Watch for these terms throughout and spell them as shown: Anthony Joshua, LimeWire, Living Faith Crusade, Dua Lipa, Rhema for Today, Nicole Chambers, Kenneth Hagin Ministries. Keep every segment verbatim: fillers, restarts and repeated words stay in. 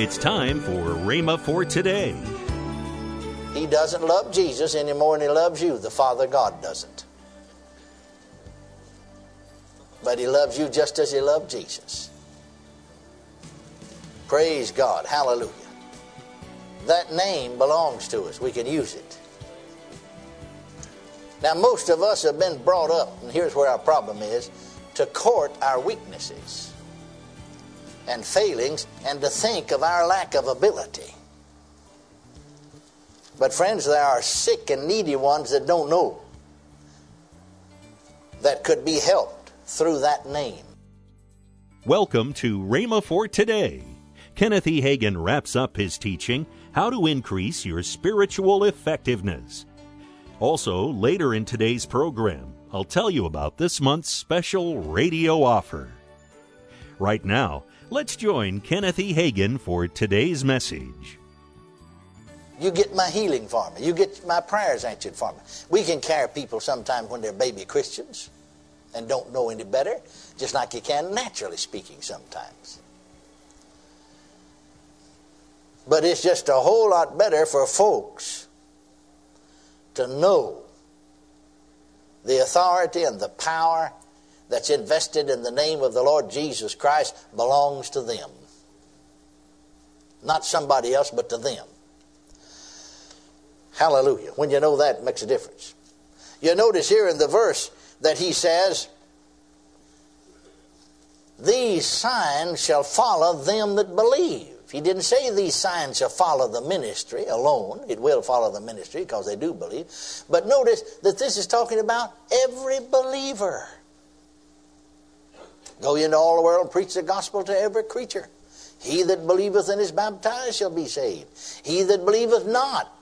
It's time for Rhema for Today. He doesn't love Jesus any more than he loves you. The Father God doesn't. But he loves you just as he loved Jesus. Praise God. Hallelujah. That name belongs to us. We can use it. Now, most of us have been brought up, and here's where our problem is, to court our weaknesses and failings and to think of our lack of ability. But friends, there are sick and needy ones that don't know that could be helped through that name. Welcome to Rhema for Today. Kenneth E. Hagin wraps up his teaching, How to Increase Your Spiritual Effectiveness. Also, later in today's program, I'll tell you about this month's special radio offer. Right now, let's join Kenneth E. Hagin for today's message. You get my healing for me. You get my prayers answered for me. We can carry people sometimes when they're baby Christians and don't know any better, just like you can naturally speaking sometimes. But it's just a whole lot better for folks to know the authority and the power that's invested in the name of the Lord Jesus Christ belongs to them. Not somebody else, but to them. Hallelujah. When you know that, it makes a difference. You notice here in the verse that he says, these signs shall follow them that believe. He didn't say these signs shall follow the ministry alone. It will follow the ministry because they do believe. But notice that this is talking about every believer. Go into all the world and preach the gospel to every creature. He that believeth and is baptized shall be saved. He that believeth not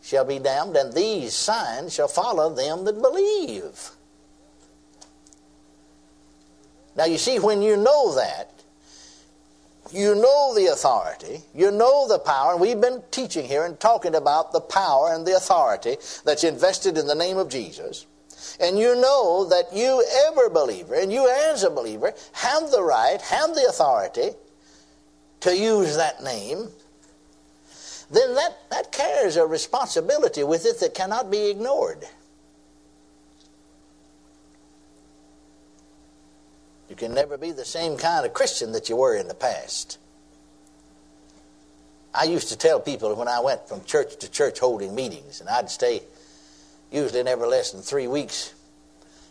shall be damned. And these signs shall follow them that believe. Now you see, when you know that, you know the authority, you know the power, and we've been teaching here and talking about the power and the authority that's invested in the name of Jesus. And you know that you, every believer, and you as a believer, have the right, have the authority to use that name. Then that, that carries a responsibility with it that cannot be ignored. You can never be the same kind of Christian that you were in the past. I used to tell people when I went from church to church holding meetings, and I'd stay usually never less than three weeks,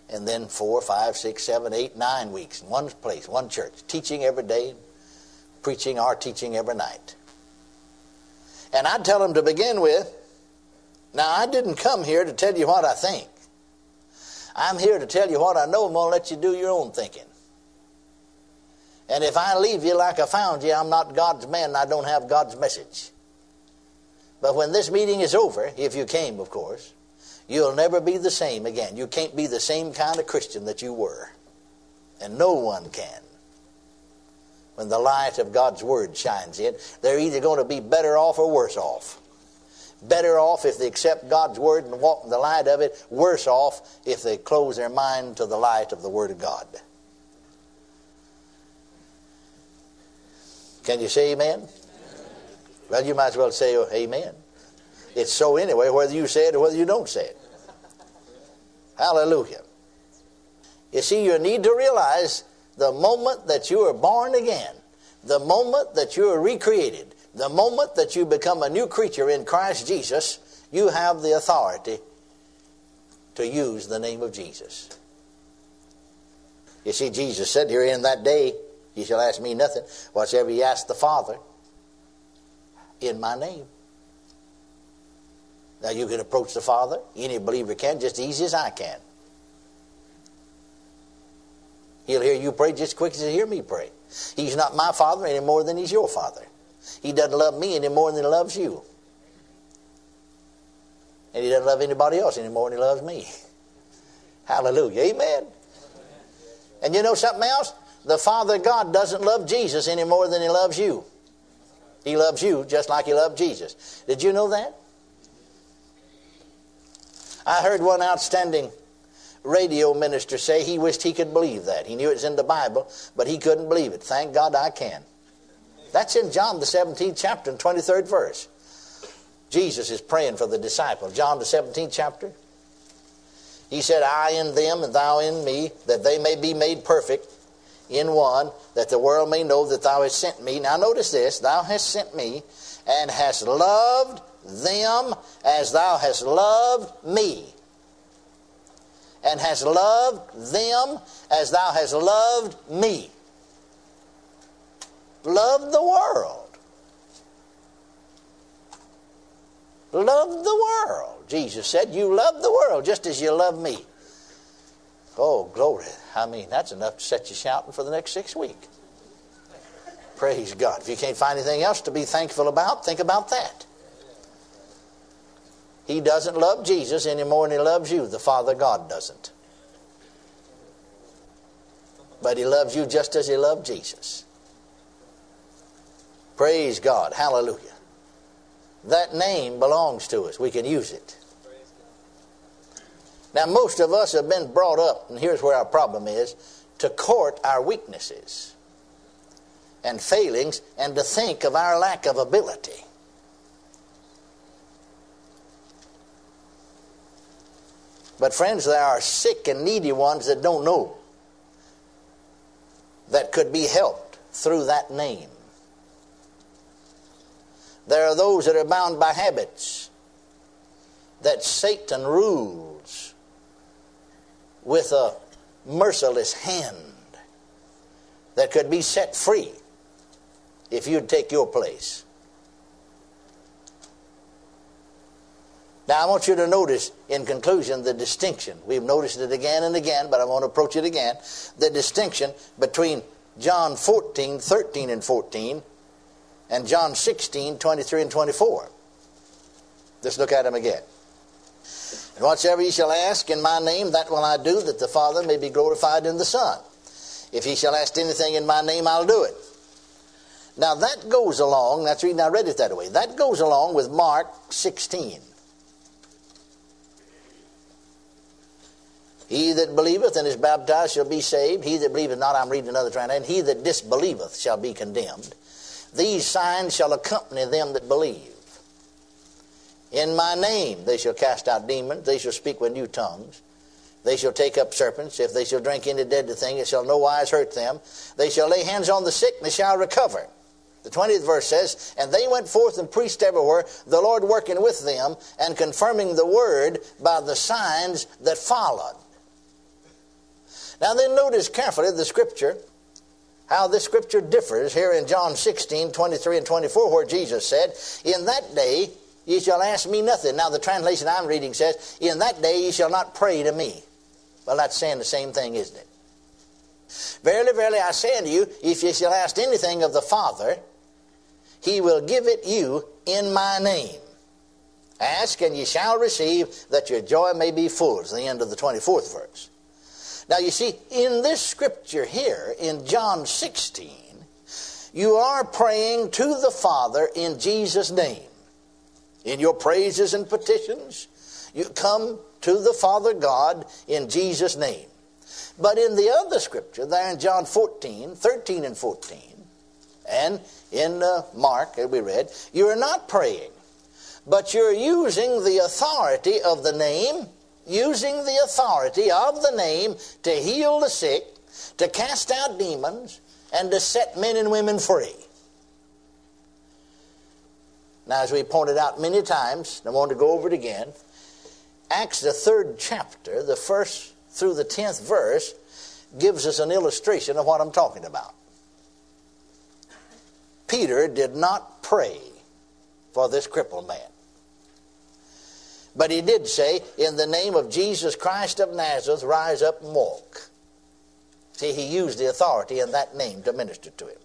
and then four, five, six, seven, eight, nine weeks in one place, one church, teaching every day, preaching or teaching every night. And I'd tell them to begin with, now I didn't come here to tell you what I think. I'm here to tell you what I know. I'm going to let you do your own thinking. And if I leave you like I found you, I'm not God's man and I don't have God's message. But when this meeting is over, if you came, of course, you'll never be the same again. You can't be the same kind of Christian that you were. And no one can. When the light of God's Word shines in, they're either going to be better off or worse off. Better off if they accept God's Word and walk in the light of it. Worse off if they close their mind to the light of the Word of God. Can you say amen? Amen. Well, you might as well say amen. It's so anyway, whether you say it or whether you don't say it. Hallelujah. You see, you need to realize the moment that you are born again, the moment that you are recreated, the moment that you become a new creature in Christ Jesus, you have the authority to use the name of Jesus. You see, Jesus said here, in that day, ye shall ask me nothing, whatsoever ye ask the Father in my name. Now you can approach the Father, any believer can, just as easy as I can. He'll hear you pray just as quick as he'll hear me pray. He's not my Father any more than he's your Father. He doesn't love me any more than he loves you. And he doesn't love anybody else any more than he loves me. Hallelujah. Amen. And you know something else? The Father God doesn't love Jesus any more than he loves you. He loves you just like he loved Jesus. Did you know that? I heard one outstanding radio minister say he wished he could believe that. He knew it's in the Bible, but he couldn't believe it. Thank God I can. That's in John the seventeenth chapter and twenty-third verse. Jesus is praying for the disciples. John the seventeenth chapter. He said, I in them and thou in me, that they may be made perfect in one, that the world may know that thou hast sent me. Now notice this, thou hast sent me and hast loved them as thou hast loved me. And hast loved them as thou hast loved me. Love the world. Love the world. Jesus said, you love the world just as you love me. Oh, glory. I mean, that's enough to set you shouting for the next six weeks. Praise God. If you can't find anything else to be thankful about, think about that. He doesn't love Jesus any more than he loves you. The Father God doesn't. But he loves you just as he loved Jesus. Praise God. Hallelujah. That name belongs to us. We can use it. Now, most of us have been brought up, and here's where our problem is, to court our weaknesses and failings and to think of our lack of ability. But friends, there are sick and needy ones that don't know that could be helped through that name. There are those that are bound by habits that Satan rules with a merciless hand that could be set free if you'd take your place. Now, I want you to notice, in conclusion, the distinction. We've noticed it again and again, but I want to approach it again. The distinction between John fourteen, thirteen and fourteen and John sixteen, twenty-three and twenty-four. Let's look at them again. And whatsoever ye shall ask in my name, that will I do, that the Father may be glorified in the Son. If ye shall ask anything in my name, I'll do it. Now that goes along, that's the reason I read it that way, that goes along with Mark sixteen. He that believeth and is baptized shall be saved. He that believeth not, I'm reading another translation, he that disbelieveth shall be condemned. These signs shall accompany them that believe. In my name they shall cast out demons, they shall speak with new tongues, they shall take up serpents, if they shall drink any deadly thing, it shall no wise hurt them. They shall lay hands on the sick, and they shall recover. The twentieth verse says, and they went forth and preached everywhere, the Lord working with them, and confirming the word by the signs that followed. Now then notice carefully the scripture, how this scripture differs here in John sixteen, twenty-three and twenty-four, where Jesus said, in that day ye shall ask me nothing. Now the translation I'm reading says, in that day ye shall not pray to me. Well, that's saying the same thing, isn't it? Verily, verily, I say unto you, if ye shall ask anything of the Father, he will give it you in my name. Ask, and ye shall receive, that your joy may be full. It's the end of the twenty-fourth verse. Now, you see, in this scripture here, in John sixteen, you are praying to the Father in Jesus' name. In your praises and petitions, you come to the Father God in Jesus' name. But in the other scripture, there in John fourteen, thirteen and fourteen, and in uh, Mark, as we read, you are not praying, but you're using the authority of the name, using the authority of the name to heal the sick, to cast out demons, and to set men and women free. Now, as we pointed out many times, and I want to go over it again, Acts the third chapter, the first through the tenth verse, gives us an illustration of what I'm talking about. Peter did not pray for this crippled man. But he did say, in the name of Jesus Christ of Nazareth, rise up and walk. See, he used the authority in that name to minister to him.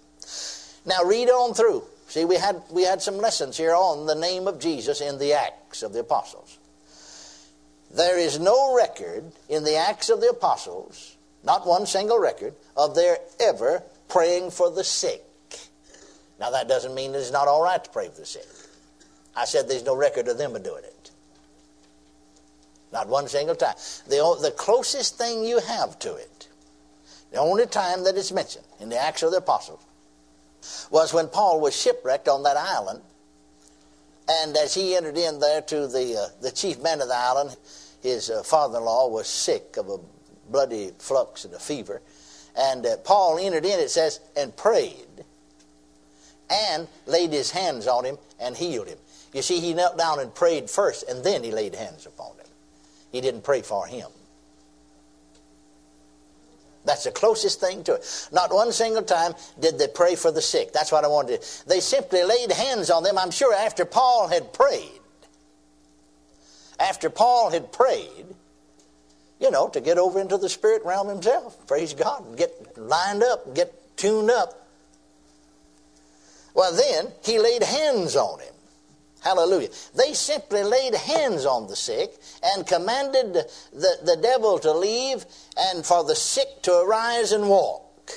Now read on through. See, we had, we had some lessons here on the name of Jesus in the Acts of the Apostles. There is no record in the Acts of the Apostles, not one single record, of their ever praying for the sick. Now that doesn't mean it's not all right to pray for the sick. I said there's no record of them doing it. Not one single time. The, the closest thing you have to it, the only time that it's mentioned in the Acts of the Apostles, was when Paul was shipwrecked on that island. And as he entered in there to the, uh, the chief man of the island, his uh, father-in-law was sick of a bloody flux and a fever. And uh, Paul entered in, it says, and prayed and laid his hands on him and healed him. You see, he knelt down and prayed first, and then he laid hands upon him. He didn't pray for him. That's the closest thing to it. Not one single time did they pray for the sick. That's what I wanted to do. They simply laid hands on them, I'm sure, after Paul had prayed. After Paul had prayed, you know, to get over into the spirit realm himself. Praise God. And get lined up. And get tuned up. Well, then, he laid hands on him. Hallelujah. They simply laid hands on the sick and commanded the, the devil to leave and for the sick to arise and walk.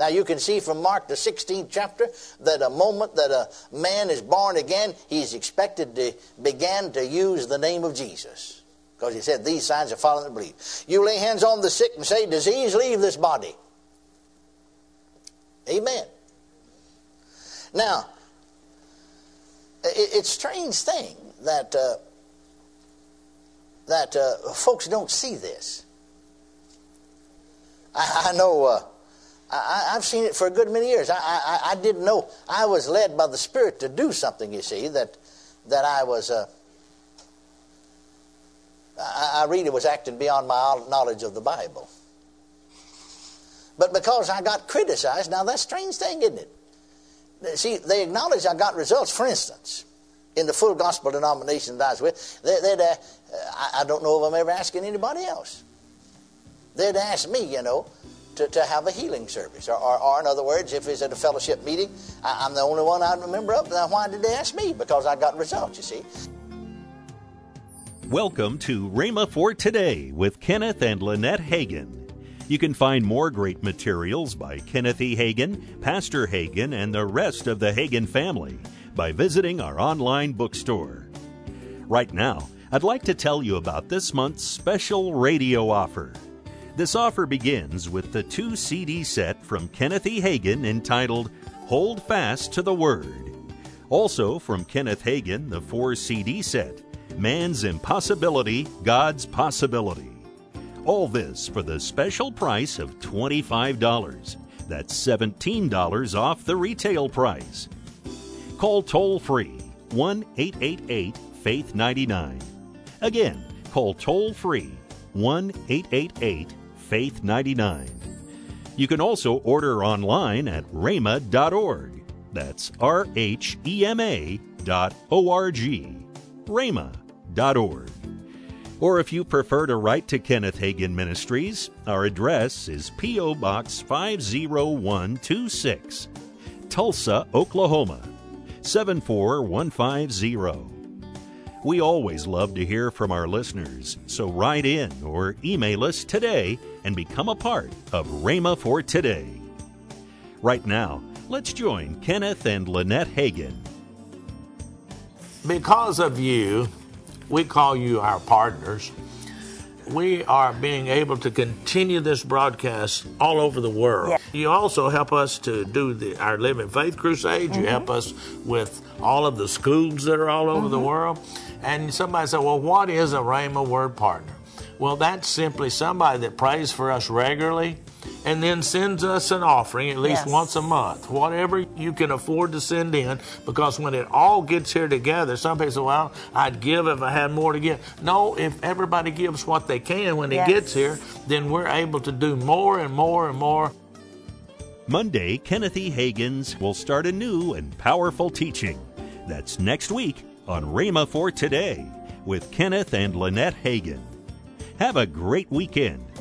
Now you can see from Mark the sixteenth chapter that a moment that a man is born again, he's expected to begin to use the name of Jesus. Because he said, these signs are following the belief. You lay hands on the sick and say, disease, leave this body. Amen. Now, it's a strange thing that uh, that uh, folks don't see this. I, I know uh, I, I've seen it for a good many years. I, I, I didn't know I was led by the Spirit to do something. You see that that I was. Uh, I, I really was acting beyond my knowledge of the Bible. But because I got criticized, now that's a strange thing, isn't it? See, they acknowledge I got results. For instance, in the full gospel denomination that I was with, they, they'd, uh, I don't know if I'm ever asking anybody else. They'd ask me, you know, to, to have a healing service. Or, or, or in other words, if it's at a fellowship meeting, I, I'm the only one I remember of. Now, why did they ask me? Because I got results, you see. Welcome to Rhema for Today with Kenneth and Lynette Hagin. You can find more great materials by Kenneth E. Hagin, Pastor Hagin, and the rest of the Hagin family by visiting our online bookstore. Right now, I'd like to tell you about this month's special radio offer. This offer begins with the two C D set from Kenneth E. Hagin entitled, Hold Fast to the Word. Also from Kenneth Hagin, the four C D set, Man's Impossibility, God's Possibility. All this for the special price of twenty-five dollars. That's seventeen dollars off the retail price. Call toll-free one eight eight eight, faith nine nine. Again, call toll-free one eight eight eight, faith nine nine. You can also order online at rhema dot org. That's R H E M A dot O R G. rhema dot org. Or if you prefer to write to Kenneth Hagin Ministries, our address is P O. Box five oh one two six, Tulsa, Oklahoma, seven four one five zero. We always love to hear from our listeners, so write in or email us today and become a part of Rhema for Today. Right now, let's join Kenneth and Lynette Hagin. Because of you, we call you our partners. We are being able to continue this broadcast all over the world. Yeah. You also help us to do the, our Living Faith Crusade. Mm-hmm. You help us with all of the schools that are all over mm-hmm. the world. And somebody said, well, what is a Rhema Word Partner? Well, that's simply somebody that prays for us regularly and then sends us an offering at least yes. once a month, whatever you can afford to send in, because when it all gets here together, some people say, well, I'd give if I had more to give. No, if everybody gives what they can when yes. it gets here, then we're able to do more and more and more. Monday, Kenneth E. Hagin will start a new and powerful teaching. That's next week on Rhema for Today with Kenneth and Lynette Hagin. Have a great weekend.